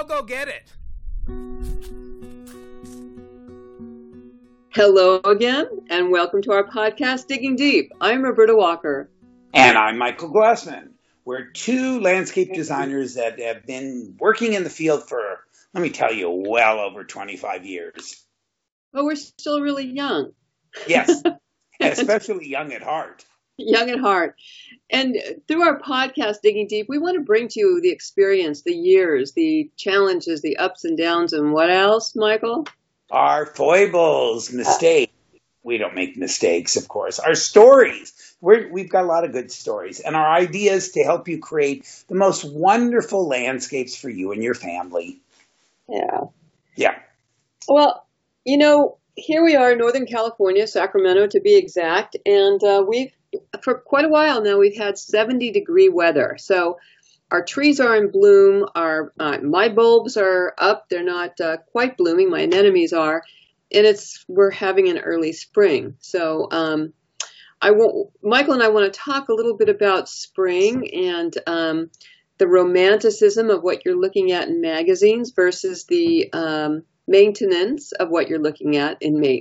I'll go get it. Hello again, and welcome to our podcast, Digging Deep. I'm Roberta Walker. And I'm Michael Glassman. We're two landscape designers that have been working in the field for, let me tell you, well over 25 years. But we're still really young. Yes, especially young at heart. Young at heart. And through our podcast, Digging Deep, we want to bring to you the experience, the years, the challenges, the ups and downs, and what else, Michael? Our foibles, mistakes. We don't make mistakes, of course. Our stories. We've got a lot of good stories. And our ideas to help you create the most wonderful landscapes for you and your family. Yeah. Yeah. Well, you know, here we are in Northern California, Sacramento to be exact. And for quite a while now, we've had 70-degree weather. So our trees are in bloom. My bulbs are up. They're not quite blooming. My anemones are. And we're having an early spring. So Michael and I want to talk a little bit about spring and the romanticism of what you're looking at in magazines versus the maintenance of what you're looking at in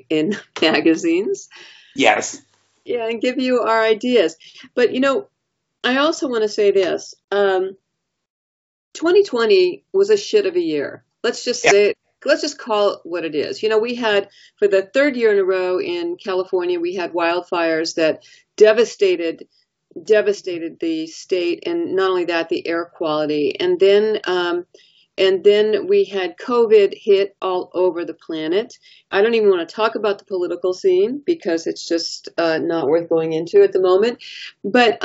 magazines. Yes. Yeah, and give you our ideas. But, you know, I also want to say this. 2020 was a shit of a year. Let's just say it. Let's just call it what it is. You know, we had, for the third year in a row in California, we had wildfires that devastated the state. And not only that, the air quality. And then we had COVID hit all over the planet. I don't even want to talk about the political scene because it's just not worth going into at the moment. But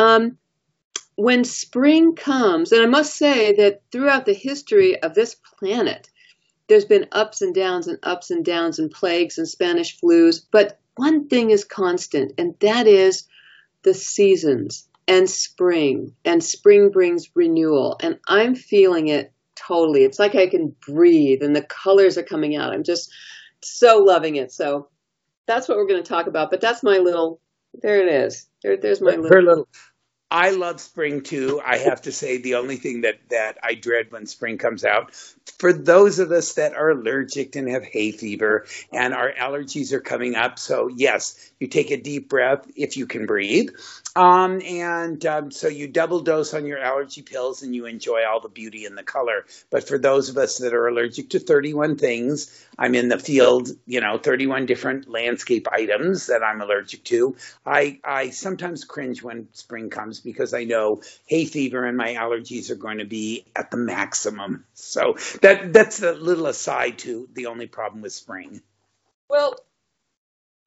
when spring comes, and I must say that throughout the history of this planet, there's been ups and downs and ups and downs and plagues and Spanish flus. But one thing is constant, and that is the seasons and spring. And spring brings renewal. And I'm feeling it totally. It's like I can breathe and the colors are coming out. I'm just so loving it. So that's what we're going to talk about. But that's my little, there it is. There's my little. I love spring, too. I have to say the only thing that I dread when spring comes out, for those of us that are allergic and have hay fever and our allergies are coming up. So, yes, you take a deep breath if you can breathe. So you double dose on your allergy pills and you enjoy all the beauty and the color. But for those of us that are allergic to 31 things, I'm in the field, you know, 31 different landscape items that I'm allergic to. I sometimes cringe when spring comes, because I know hay fever and my allergies are going to be at the maximum. So that's a little aside to the only problem with spring. Well,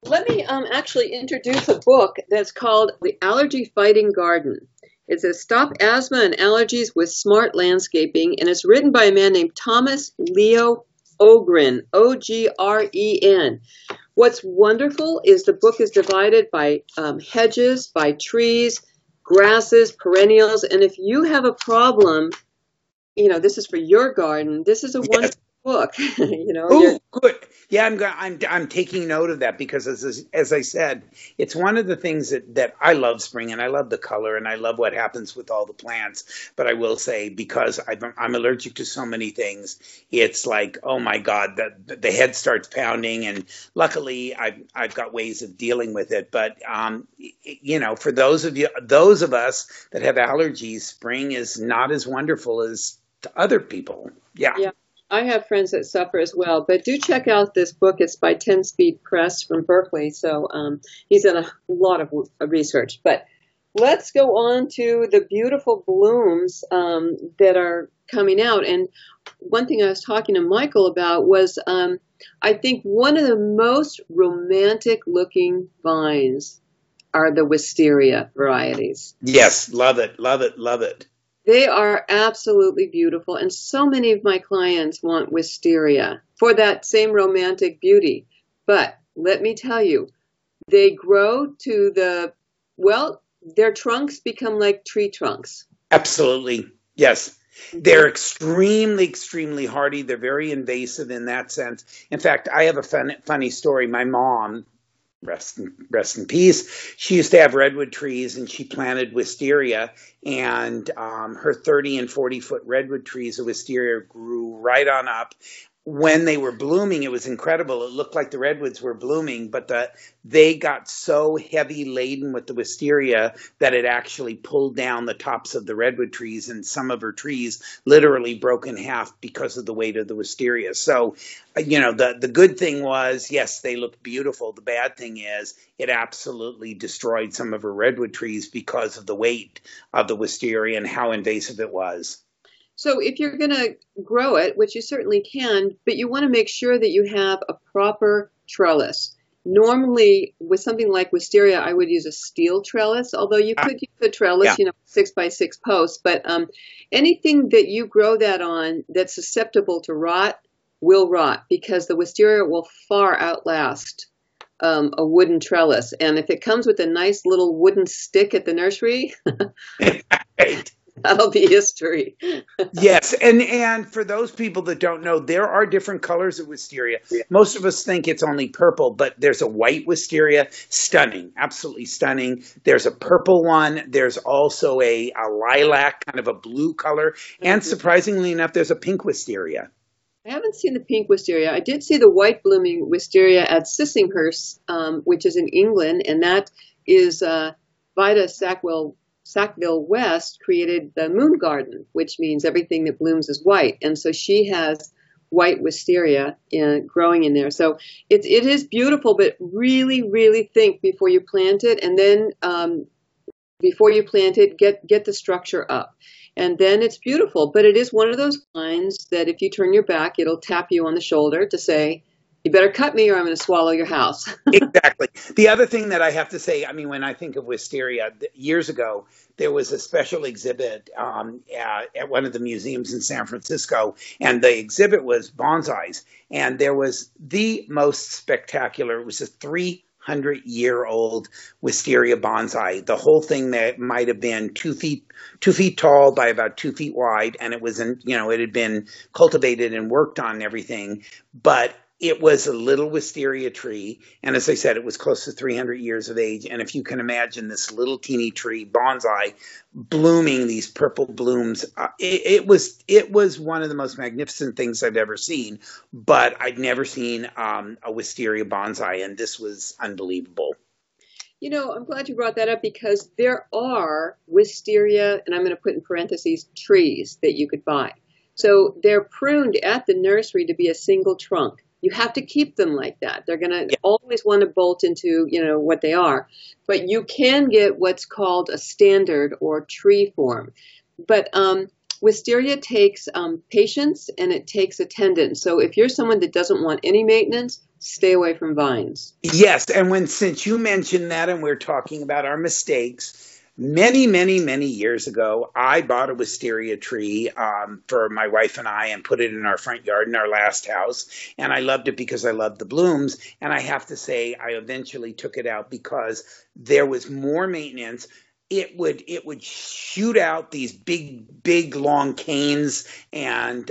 let me actually introduce a book that's called The Allergy Fighting Garden. It says, Stop Asthma and Allergies with Smart Landscaping, and it's written by a man named Thomas Leo Ogren, O-G-R-E-N. What's wonderful is the book is divided by hedges, by trees, grasses, perennials, and if you have a problem, you know, this is for your garden. This is a wonderful book, you know. Oh, good. Yeah, I'm taking note of that because as I said, it's one of the things that I love spring, and I love the color, and I love what happens with all the plants. But I will say, because I'm allergic to so many things, it's like, oh my God, the head starts pounding, and luckily I've got ways of dealing with it. But you know, for those of us that have allergies, spring is not as wonderful as to other people. Yeah. I have friends that suffer as well, but do check out this book. It's by 10 Speed Press from Berkeley, so he's done a lot of research. But let's go on to the beautiful blooms that are coming out. And one thing I was talking to Michael about was I think one of the most romantic-looking vines are the wisteria varieties. Yes, love it, love it, love it. They are absolutely beautiful, and so many of my clients want wisteria for that same romantic beauty. But let me tell you, they grow to their trunks become like tree trunks. Absolutely, yes. They're extremely, extremely hardy. They're very invasive in that sense. In fact, I have a funny story. My mom rest in peace. She used to have redwood trees, and she planted wisteria, and her 30 and 40-foot redwood trees of wisteria grew right on up. When they were blooming, it was incredible. It looked like the redwoods were blooming, but they got so heavy laden with the wisteria that it actually pulled down the tops of the redwood trees, and some of her trees literally broke in half because of the weight of the wisteria. So, you know, the good thing was, yes, they looked beautiful. The bad thing is it absolutely destroyed some of her redwood trees because of the weight of the wisteria and how invasive it was. So if you're going to grow it, which you certainly can, but you want to make sure that you have a proper trellis. Normally, with something like wisteria, I would use a steel trellis, although you could use a trellis, you know, 6 by 6 posts. But anything that you grow that on that's susceptible to rot will rot, because the wisteria will far outlast a wooden trellis. And if it comes with a nice little wooden stick at the nursery, right. That'll be history. Yes, and for those people that don't know, there are different colors of wisteria. Yeah. Most of us think it's only purple, but there's a white wisteria. Stunning, absolutely stunning. There's a purple one. There's also a lilac, kind of a blue color. And surprisingly enough, there's a pink wisteria. I haven't seen the pink wisteria. I did see the white blooming wisteria at Sissinghurst, which is in England, and that is Vita Sackville West created the moon garden, which means everything that blooms is white. And so she has white wisteria growing in there. So it is beautiful, but really, really think before you plant it. And then before you plant it, get the structure up. And then it's beautiful. But it is one of those vines that if you turn your back, it'll tap you on the shoulder to say, you better cut me or I'm going to swallow your house. Exactly. The other thing that I have to say, I mean, when I think of wisteria, years ago, there was a special exhibit at one of the museums in San Francisco, and the exhibit was bonsais. And there was the most spectacular, it was a 300-year-old wisteria bonsai. The whole thing that might have been 2 feet tall by about 2 feet wide. And it was, it had been cultivated and worked on and everything. But it was a little wisteria tree, and as I said, it was close to 300 years of age, and if you can imagine this little teeny tree, bonsai, blooming these purple blooms, it was one of the most magnificent things I've ever seen, but I'd never seen a wisteria bonsai, and this was unbelievable. You know, I'm glad you brought that up, because there are wisteria, and I'm going to put in parentheses, trees that you could buy. So they're pruned at the nursery to be a single trunk. You have to keep them like that. They're going to always want to bolt into, what they are. But you can get what's called a standard or tree form. But wisteria takes patience and it takes attendance. So if you're someone that doesn't want any maintenance, stay away from vines. Yes, and since you mentioned that and we're talking about our mistakes, many, many, many years ago, I bought a wisteria tree for my wife and I and put it in our front yard in our last house. And I loved it because I loved the blooms. And I have to say, I eventually took it out because there was more maintenance. It would shoot out these big long canes and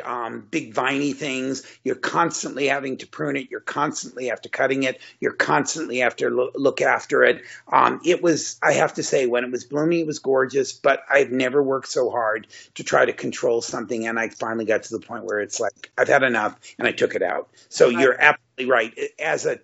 big viney things. You're constantly having to prune it. You're constantly after cutting it. You're constantly after look after it. I have to say, when it was blooming, it was gorgeous, but I've never worked so hard to try to control something. And I finally got to the point where it's like, I've had enough, and I took it out. So you're absolutely right. As a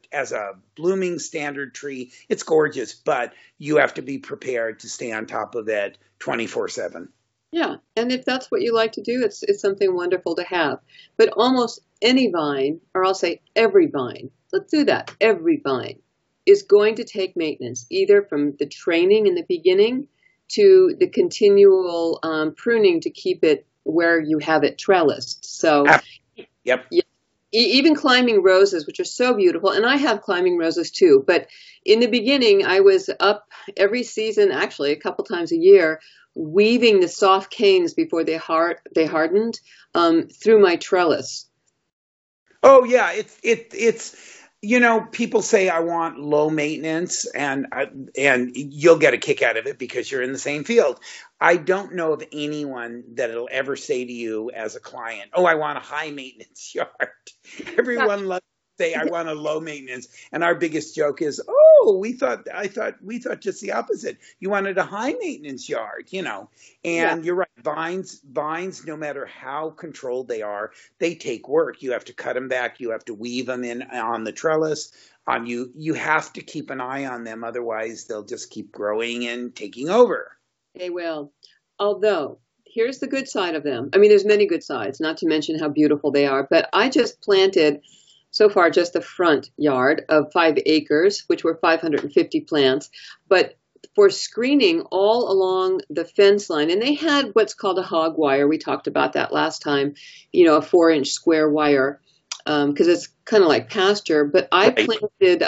blooming standard tree, it's gorgeous, but you have to be prepared to stay on top of it 24/7. Yeah, and if that's what you like to do, it's something wonderful to have. But almost any vine, or I'll say every vine, let's do that, every vine is going to take maintenance, either from the training in the beginning to the continual pruning to keep it where you have it trellised. So, yep. Yeah. Even climbing roses, which are so beautiful, and I have climbing roses too, but in the beginning, I was up every season, actually a couple times a year, weaving the soft canes before they hardened through my trellis. Oh, yeah, it's. You know, people say I want low maintenance, and you'll get a kick out of it because you're in the same field. I don't know of anyone that it'll ever say to you as a client, oh, I want a high maintenance yard. Everyone loves I want a low maintenance. And our biggest joke is, oh, we thought just the opposite. You wanted a high maintenance yard, you know. And you're right, vines, no matter how controlled they are, they take work. You have to cut them back. You have to weave them in on the trellis. You have to keep an eye on them. Otherwise, they'll just keep growing and taking over. They will. Although, here's the good side of them. I mean, there's many good sides, not to mention how beautiful they are. But I just planted, so far, just the front yard of 5 acres, which were 550 plants. But for screening all along the fence line, and they had what's called a hog wire. We talked about that last time, you know, a 4-inch square wire, because it's kind of like pasture. But I planted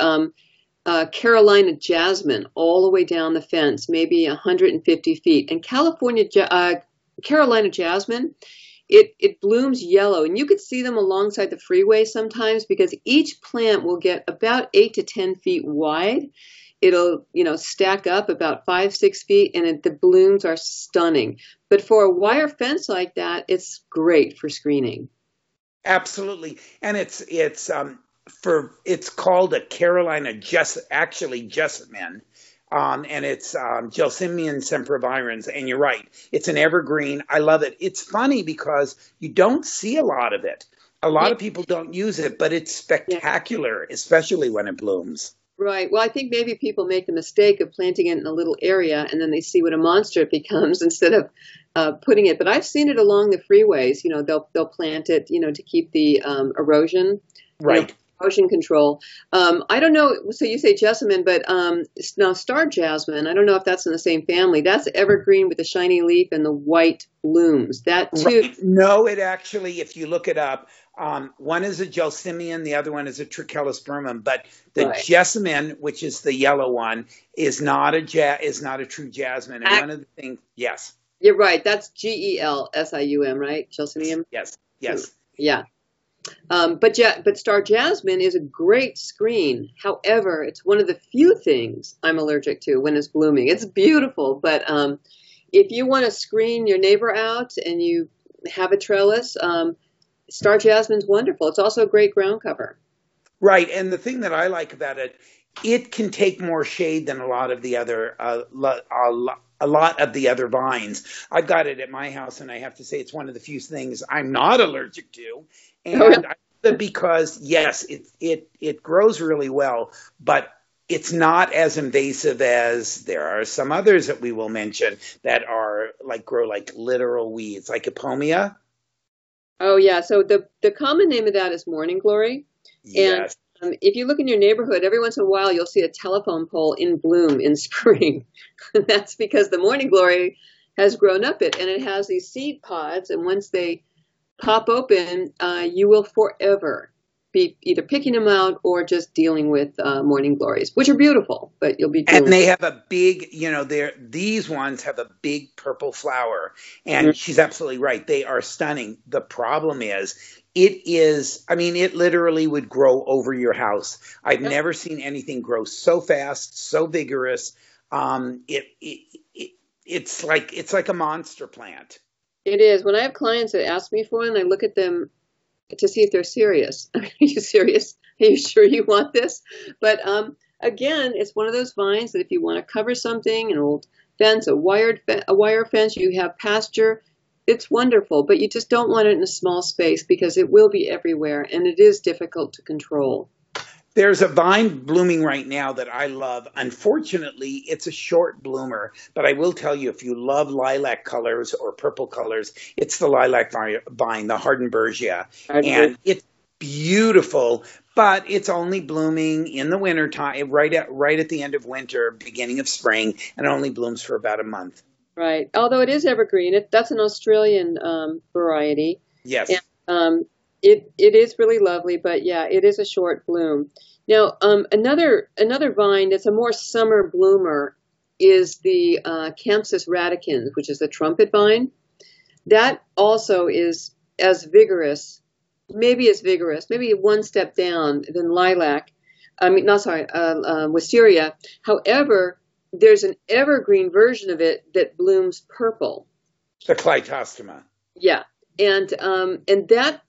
Carolina jasmine all the way down the fence, maybe 150 feet. And Carolina jasmine, it blooms yellow, and you could see them alongside the freeway sometimes, because each plant will get about 8 to 10 feet wide. It'll, you know, stack up about 5-6 feet, and the blooms are stunning. But for a wire fence like that, it's great for screening. Absolutely, and it's called a Carolina jessamine. And it's Gelsemium sempervirens, and you're right. It's an evergreen. I love it. It's funny because you don't see a lot of it. A lot of people don't use it, but it's spectacular, especially when it blooms. Right. Well, I think maybe people make the mistake of planting it in a little area, and then they see what a monster it becomes instead of putting it. But I've seen it along the freeways. You know, they'll plant it, you know, to keep the erosion. Right. You know, ocean control. I don't know. So you say jessamine, but now star jasmine, I don't know if that's in the same family. That's evergreen with the shiny leaf and the white blooms. That too. Right. No, it actually, if you look it up, one is a Gelsemium, the other one is a Trichellospermum, but the jessamine, which is the yellow one, is not a true jasmine. And one of the things, yes. You're right. That's G-E-L-S-I-U-M, right? Gelsemium? Yes. Yes. Yeah. But star jasmine is a great screen. However, it's one of the few things I'm allergic to when it's blooming. It's beautiful, but if you want to screen your neighbor out and you have a trellis, star jasmine's wonderful. It's also a great ground cover. Right, and the thing that I like about it, it can take more shade than a lot of the other vines. I've got it at my house, and I have to say it's one of the few things I'm not allergic to. And because, yes, it grows really well, but it's not as invasive as there are some others that we will mention that are grow literal weeds, like Ipomia. Oh, yeah. So the common name of that is morning glory. Yes. And if you look in your neighborhood, every once in a while, you'll see a telephone pole in bloom in spring. And that's because the morning glory has grown up it, and it has these seed pods, and once they pop open, you will forever be either picking them out or just dealing with morning glories, which are beautiful, but you'll be dealing. And they have a big, you know, these ones have a big purple flower, and she's absolutely right. They are stunning. The problem is, it literally would grow over your house. I've never seen anything grow so fast, so vigorous. It's like a monster plant. It is. When I have clients that ask me for one, I look at them to see if they're serious. Are you serious? Are you sure you want this? But again, it's one of those vines that if you want to cover something, an old fence, a wire fence, you have pasture, it's wonderful. But you just don't want it in a small space because it will be everywhere, and it is difficult to control. There's a vine blooming right now that I love. Unfortunately, it's a short bloomer, but I will tell you, if you love lilac colors or purple colors, it's the lilac vine, the Hardenbergia. And it's beautiful, but it's only blooming in the wintertime, right at the end of winter, beginning of spring, and it only blooms for about a month. Right. Although it is evergreen. That's an Australian variety. Yes. And, It is really lovely, but yeah, it is a short bloom. Now, another vine that's a more summer bloomer is the Campsis radicans, which is the trumpet vine. That also is as vigorous, maybe one step down than lilac. wisteria. However, there's an evergreen version of it that blooms purple. The Clytostoma. Yeah, and that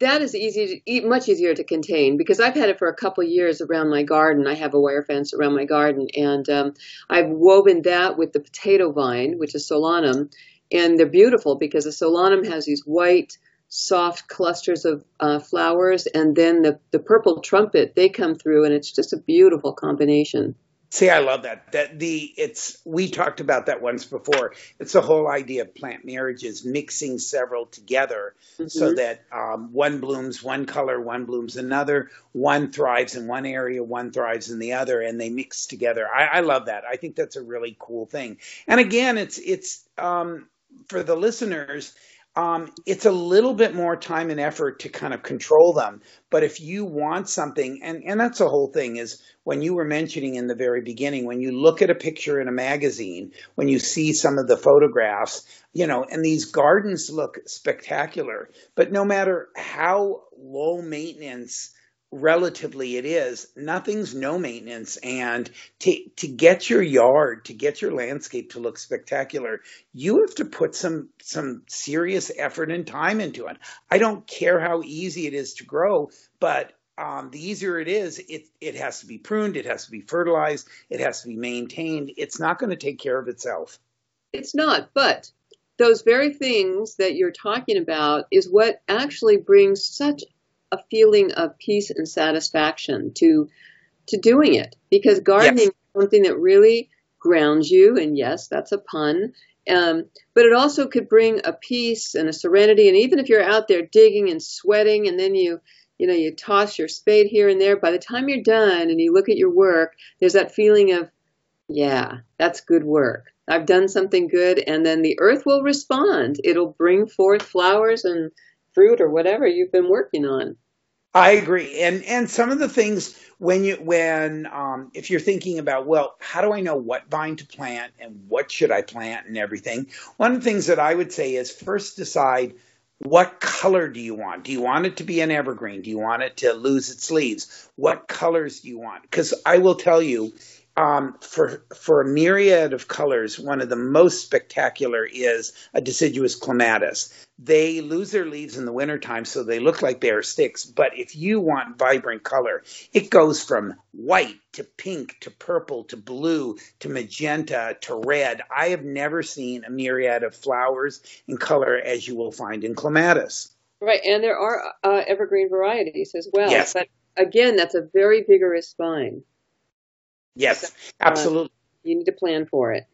that is easy, much easier to contain, because I've had it for a couple of years around my garden. I have a wire fence around my garden, and I've woven that with the potato vine, which is Solanum, and they're beautiful because the Solanum has these white, soft clusters of flowers, and then the purple trumpet, they come through, and it's just a beautiful combination. See, I love that. We talked about that once before. It's the whole idea of plant marriages, mixing several together so that one blooms one color, one blooms another, one thrives in one area, one thrives in the other, and they mix together. I love that. I think that's a really cool thing. And again, it's for the listeners. It's a little bit more time and effort to kind of control them. But if you want something, and that's the whole thing is when you were mentioning in the very beginning, when you look at a picture in a magazine, when you see some of the photographs, you know, and these gardens look spectacular, but no matter how low maintenance relatively it is, nothing's no maintenance. And to get your yard, to get your landscape to look spectacular, you have to put some serious effort and time into it. I don't care how easy it is to grow, but the easier it is, it has to be pruned, it has to be fertilized, it has to be maintained. It's not going to take care of itself. It's not, but those very things that you're talking about is what actually brings such a feeling of peace and satisfaction to doing it, because gardening yes. is something that really grounds you, and yes, that's a pun, but it also could bring a peace and a serenity. And even if you're out there digging and sweating, and then you know you toss your spade here and there, by the time you're done and you look at your work, there's that feeling of, yeah, that's good work, I've done something good. And then the earth will respond. It'll bring forth flowers and fruit or whatever you've been working on. I agree. And some of the things when if you're thinking about, well, how do I know what vine to plant and what should I plant and everything? One of the things that I would say is first decide, what color do you want? Do you want it to be an evergreen? Do you want it to lose its leaves? What colors do you want? Because I will tell you, for a myriad of colors, one of the most spectacular is a deciduous clematis. They lose their leaves in the wintertime, so they look like bare sticks. But if you want vibrant color, it goes from white to pink to purple to blue to magenta to red. I have never seen a myriad of flowers and color as you will find in clematis. Right, and there are evergreen varieties as well. Yes. But again, that's a very vigorous vine. Yes, absolutely. You need to plan for it.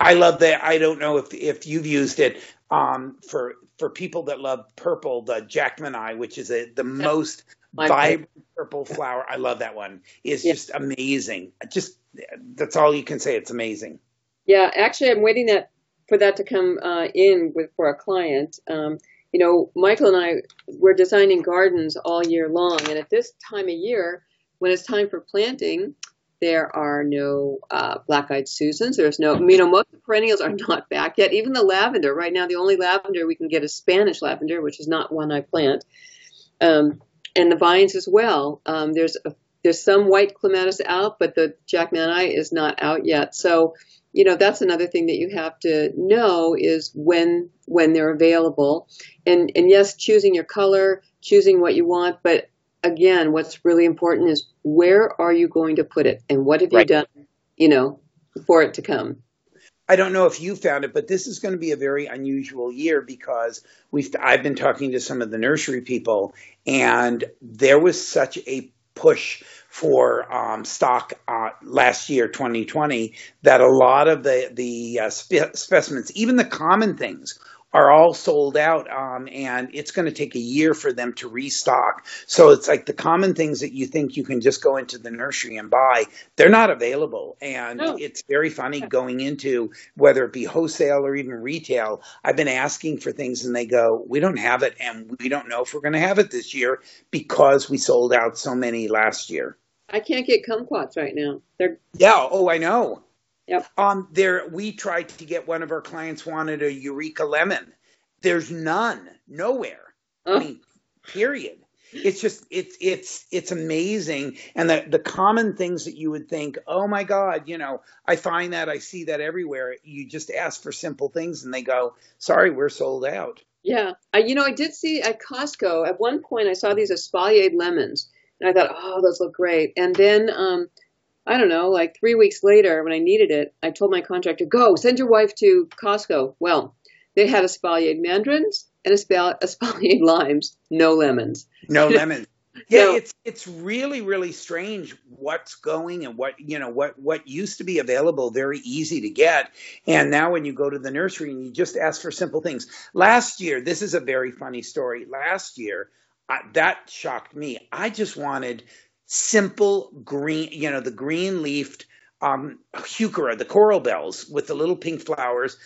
I love that. I don't know if you've used it for people that love purple, the Jackmanii, which is the most vibrant purple flower. I love that one. It's just amazing. That's all you can say. It's amazing. Yeah, actually, I'm waiting for that to come for a client. You know, Michael and I, we're designing gardens all year long, and at this time of year, when it's time for planting, there are no black-eyed Susans. There's no, most of the perennials are not back yet. Even the lavender, right now, the only lavender we can get is Spanish lavender, which is not one I plant. And the vines as well. There's some white clematis out, but the Jackmanii is not out yet. So, you know, that's another thing that you have to know is when they're available. And yes, choosing your color, choosing what you want, but again, what's really important is where are you going to put it, and what have you done, for it to come? I don't know if you found it, but this is going to be a very unusual year because I've been talking to some of the nursery people, and there was such a push for stock last year, 2020, that a lot of the specimens, even the common things, are all sold out, and it's going to take a year for them to restock. So it's like the common things that you think you can just go into the nursery and buy, they're not available. And it's very funny going into, whether it be wholesale or even retail, I've been asking for things and they go, we don't have it, and we don't know if we're going to have it this year because we sold out so many last year. I can't get kumquats right now. I know. Yep. We tried to get, one of our clients wanted a Eureka lemon. There's none, nowhere. Oh. I mean, period. It's just, it's amazing. And the common things that you would think, oh my God, I find that, I see that everywhere. You just ask for simple things and they go, sorry, we're sold out. Yeah. I did see at Costco, at one point I saw these espaliered lemons, and I thought, oh, those look great. And then, I don't know, like 3 weeks later when I needed it, I told my contractor, go, send your wife to Costco. Well, they had espaliered mandarins and espaliered limes, no lemons. No lemons. Yeah, so, it's really, really strange what's going and what used to be available, very easy to get. And now when you go to the nursery and you just ask for simple things. Last year, this is a very funny story. Last year, that shocked me. I just wanted simple green, the green leafed heuchera, the coral bells with the little pink flowers.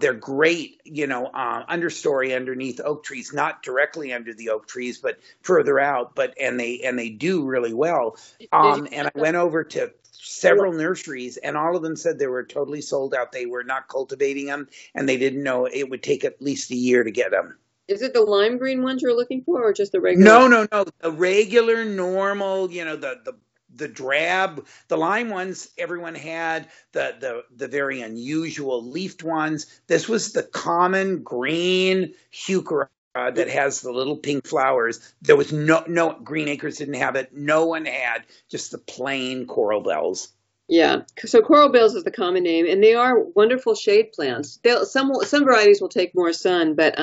They're great, understory underneath oak trees, not directly under the oak trees, but further out. And they do really well. And I went over to several nurseries, and all of them said they were totally sold out. They were not cultivating them, and they didn't know it would take at least a year to get them. Is it the lime green ones you're looking for, or just the regular? No. The regular, normal, the drab, the lime ones everyone had, the very unusual leafed ones. This was the common green heuchera that has the little pink flowers. There was no Green Acres didn't have it. No one had, just the plain coral bells. Yeah, so coral bells is the common name, and they are wonderful shade plants. Some varieties will take more sun, but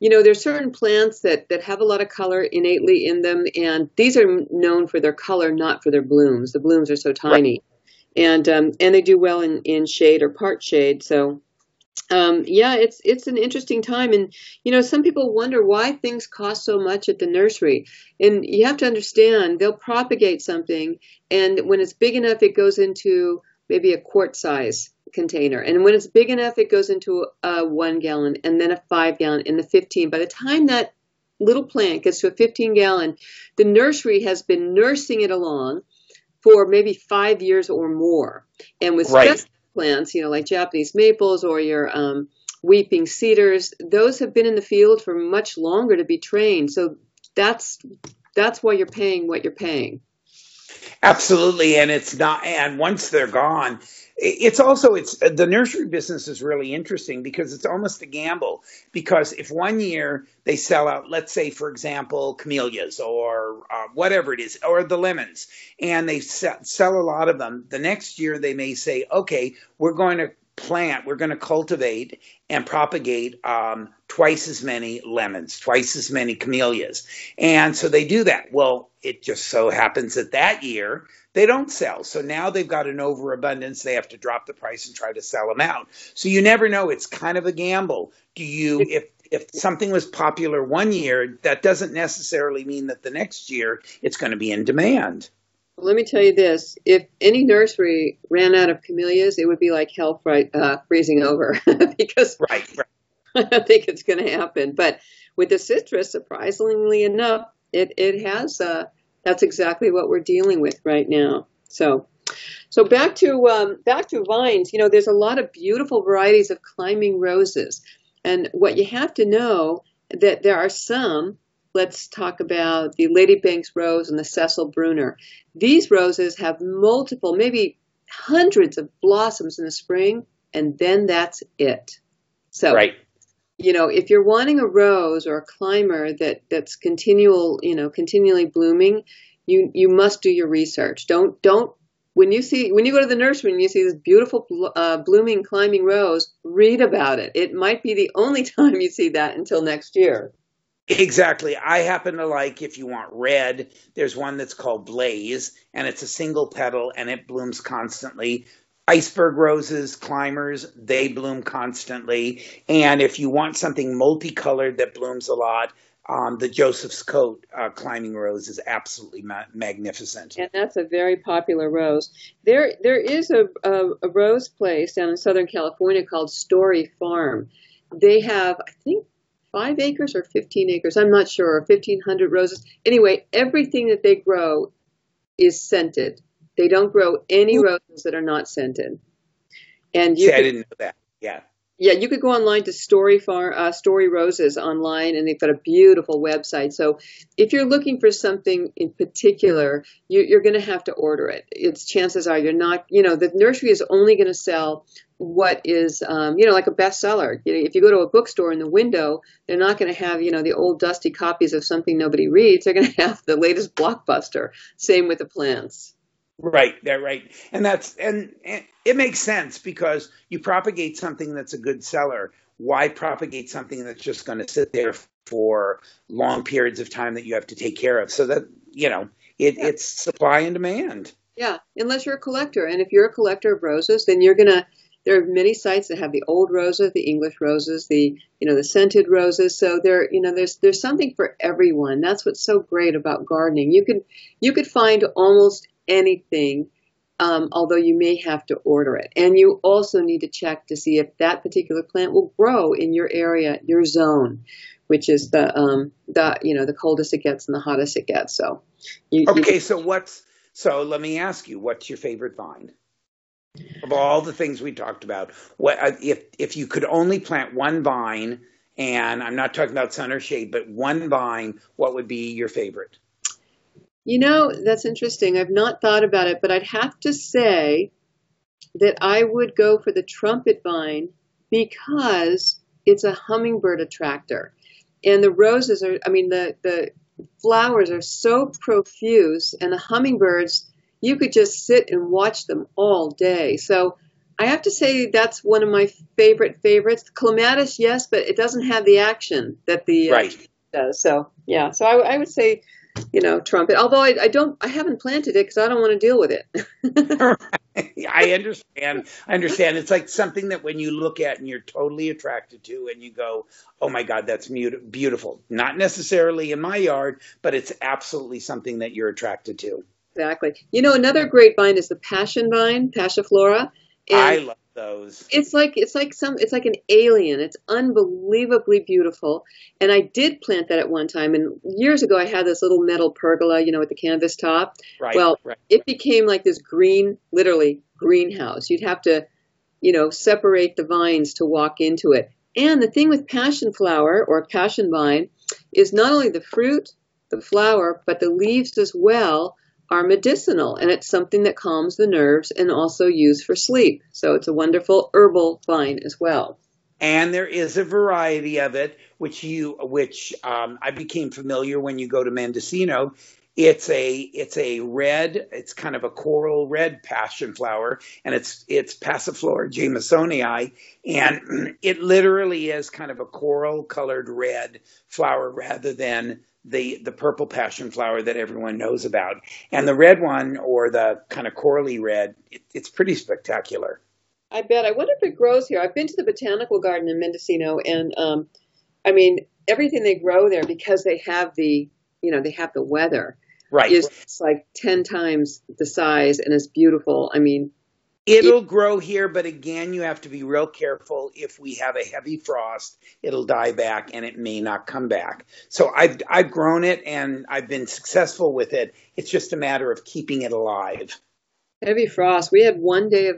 there's certain plants that have a lot of color innately in them, and these are known for their color, not for their blooms. The blooms are so tiny, right. And they do well in shade or part shade. So, yeah, it's an interesting time, and some people wonder why things cost so much at the nursery. And you have to understand, they'll propagate something, and when it's big enough, it goes into maybe a quart size container, and when it's big enough it goes into a 1 gallon, and then a 5 gallon, and the 15. By the time that little plant gets to a 15 gallon, the nursery has been nursing it along for maybe 5 years or more. And with special plants, like Japanese maples or your weeping cedars, those have been in the field for much longer to be trained. So that's why you're paying what you're paying. Absolutely, and it's not. And once they're gone. It's the nursery business is really interesting because it's almost a gamble, because if 1 year they sell out, let's say, for example, camellias or whatever it is, or the lemons, and they sell a lot of them. The next year they may say, okay, we're going to cultivate and propagate twice as many lemons, twice as many camellias. And so they do that. Well, it just so happens that year they don't sell. So now they've got an overabundance. They have to drop the price and try to sell them out. So you never know. It's kind of a gamble. If something was popular 1 year, that doesn't necessarily mean that the next year it's going to be in demand. Well, let me tell you this. If any nursery ran out of camellias, it would be like hell freezing over because right. I don't think it's going to happen. But with the citrus, surprisingly enough, it has that's exactly what we're dealing with right now. So back to vines. There's a lot of beautiful varieties of climbing roses, and what you have to know that there are some. Let's talk about the Lady Banks rose and the Cecil Bruner. These roses have multiple, maybe hundreds of blossoms in the spring, and then that's it. So, if you're wanting a rose or a climber that's continual, continually blooming, you must do your research. Don't when you go to the nursery and you see this beautiful blooming climbing rose, read about it. It might be the only time you see that until next year. Exactly. I happen to like, if you want red, there's one that's called Blaze, and it's a single petal, and it blooms constantly. Iceberg roses, climbers, they bloom constantly. And if you want something multicolored that blooms a lot, the Joseph's Coat climbing rose is absolutely magnificent. And that's a very popular rose. There is a rose place down in Southern California called Story Farm. They have, I think, 5 acres or 15 acres, I'm not sure, or 1,500 roses. Anyway, everything that they grow is scented. They don't grow any roses that are not scented. And I didn't know that. Yeah. Yeah, you could go online to Story Farm, Story Roses online, and they've got a beautiful website. So if you're looking for something in particular, you're going to have to order it. It's chances are you're not, you know, the nursery is only going to sell what is, you know, like a bestseller. You know, if you go to a bookstore in the window, they're not going to have, you know, the old dusty copies of something nobody reads. They're going to have the latest blockbuster. Same with the plants. Right, right. And that's, and it makes sense, because you propagate something that's a good seller. Why propagate something that's just going to sit there for long periods of time that you have to take care of? So that, you know, it's supply and demand. Yeah, unless you're a collector. And if you're a collector of roses, then you're going to, there are many sites that have the old roses, the English roses, the, you know, the scented roses. So there, you know, there's something for everyone. That's what's so great about gardening. You could find almost anything, although you may have to order it. And you also need to check to see if that particular plant will grow in your area, your zone, which is the you know, the coldest it gets and the hottest it gets. So so let me ask you, what's your favorite vine? Of all the things we talked about, what if you could only plant one vine, and I'm not talking about sun or shade, but one vine, what would be your favorite? You know, that's interesting. I've not thought about it, but I'd have to say that I would go for the trumpet vine, because it's a hummingbird attractor. And the roses are, I mean, the flowers are so profuse, and the hummingbirds, you could just sit and watch them all day. So I have to say that's one of my favorites. Clematis, yes, but it doesn't have the action that the does. So yeah, so I would say, you know, trumpet. Although I haven't planted it because I don't want to deal with it. I understand. It's like something that when you look at and you're totally attracted to, and you go, oh my God, that's beautiful. Not necessarily in my yard, but it's absolutely something that you're attracted to. Exactly. You know, another great vine is the passion vine, Passiflora. And I love those. It's like an alien. It's unbelievably beautiful. And I did plant that at one time. And years ago, I had this little metal pergola, you know, with the canvas top. Right. Well, it became like this green, literally greenhouse. You'd have to, you know, separate the vines to walk into it. And the thing with passion flower or passion vine is not only the fruit, the flower, but the leaves as well are medicinal, and it's something that calms the nerves and also used for sleep. So it's a wonderful herbal vine as well. And there is a variety of it, which I became familiar when you go to Mendocino. It's a red, it's kind of a coral red passion flower, and it's Passiflora Jamesonii, and it literally is kind of a coral colored red flower rather than the purple passion flower that everyone knows about. And the red one, or the kind of corally red, it's pretty spectacular. I bet. I wonder if it grows here. I've been to the botanical garden in Mendocino, and I mean, everything they grow there, because they have the, you know, they have the weather. Right. It's like 10 times the size, and it's beautiful. I mean, it'll grow here, but again, you have to be real careful. If we have a heavy frost, it'll die back, and it may not come back. So I've grown it, and I've been successful with it. It's just a matter of keeping it alive. Heavy frost. We had one day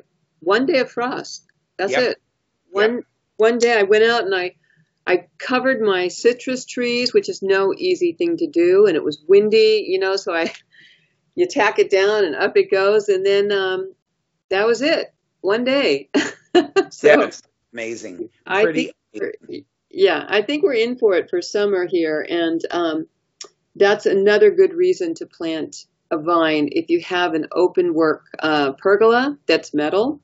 of frost. That's it. One day I went out and I covered my citrus trees, which is no easy thing to do, and it was windy, you know. So you tack it down and up it goes, and then that was it. One day. So that's amazing. Pretty amazing. Yeah, I think we're in for it for summer here. And that's another good reason to plant a vine. If you have an open work pergola that's metal,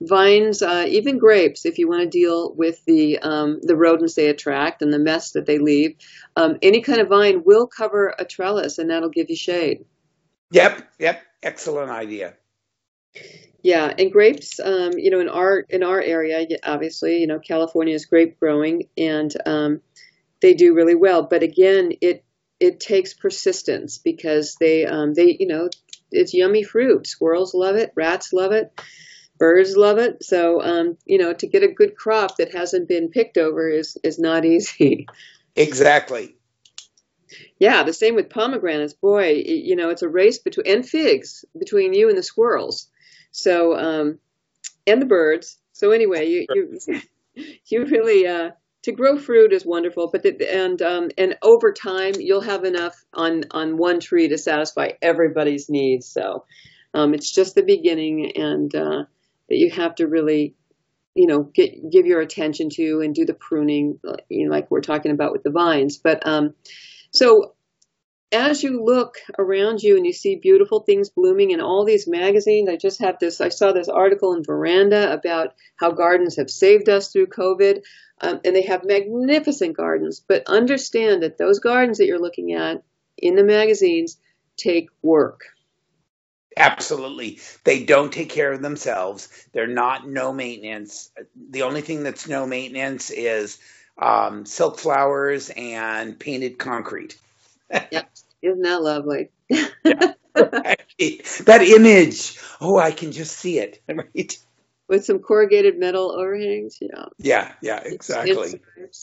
vines, even grapes, if you want to deal with the rodents they attract and the mess that they leave, any kind of vine will cover a trellis, and that'll give you shade. Yep. Excellent idea. Yeah, and grapes, you know, in our area, obviously, you know, California is grape growing, and they do really well. But again, it takes persistence, because they you know, it's yummy fruit. Squirrels love it, rats love it, birds love it. So you know, to get a good crop that hasn't been picked over is not easy. Exactly. Yeah, the same with pomegranates. Boy, you know, it's a race between you and the squirrels. So, and the birds. So anyway, You really, to grow fruit is wonderful, but and over time you'll have enough on one tree to satisfy everybody's needs. So it's just the beginning, and that you have to really, you know, give your attention to and do the pruning, you know, like we're talking about with the vines. But so as you look around you and you see beautiful things blooming in all these magazines, I saw this article in Veranda about how gardens have saved us through COVID, and they have magnificent gardens, but understand that those gardens that you're looking at in the magazines take work. Absolutely. They don't take care of themselves. They're not no maintenance. The only thing that's no maintenance is silk flowers and painted concrete. Yep. Isn't that lovely? Yeah, right. That image. Oh, I can just see it. Right. With some corrugated metal overhangs. Yeah. Yeah. Yeah. Exactly.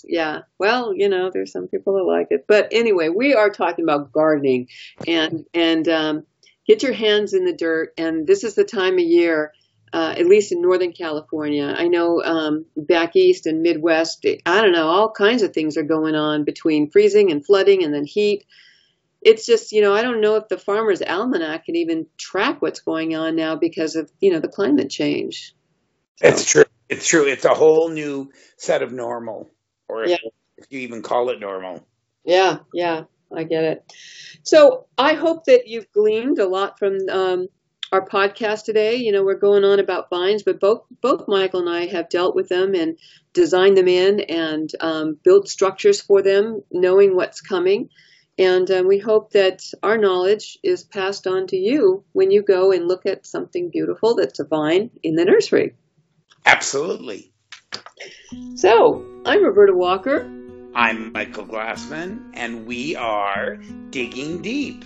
Yeah. Well, you know, there's some people that like it, but anyway, we are talking about gardening, and get your hands in the dirt. And this is the time of year, at least in Northern California. I know back east and Midwest, I don't know, all kinds of things are going on between freezing and flooding and then heat. It's just, you know, I don't know if the Farmer's Almanac can even track what's going on now because of, you know, the climate change. So. It's true. It's true. It's a whole new set of normal, or yeah, if you even call it normal. Yeah, yeah, I get it. So I hope that you've gleaned a lot from our podcast today. You know, we're going on about vines, but both Michael and I have dealt with them and designed them in and built structures for them, knowing what's coming. And we hope that our knowledge is passed on to you when you go and look at something beautiful that's a vine in the nursery. Absolutely. So I'm Roberta Walker. I'm Michael Glassman, and we are Digging Deep.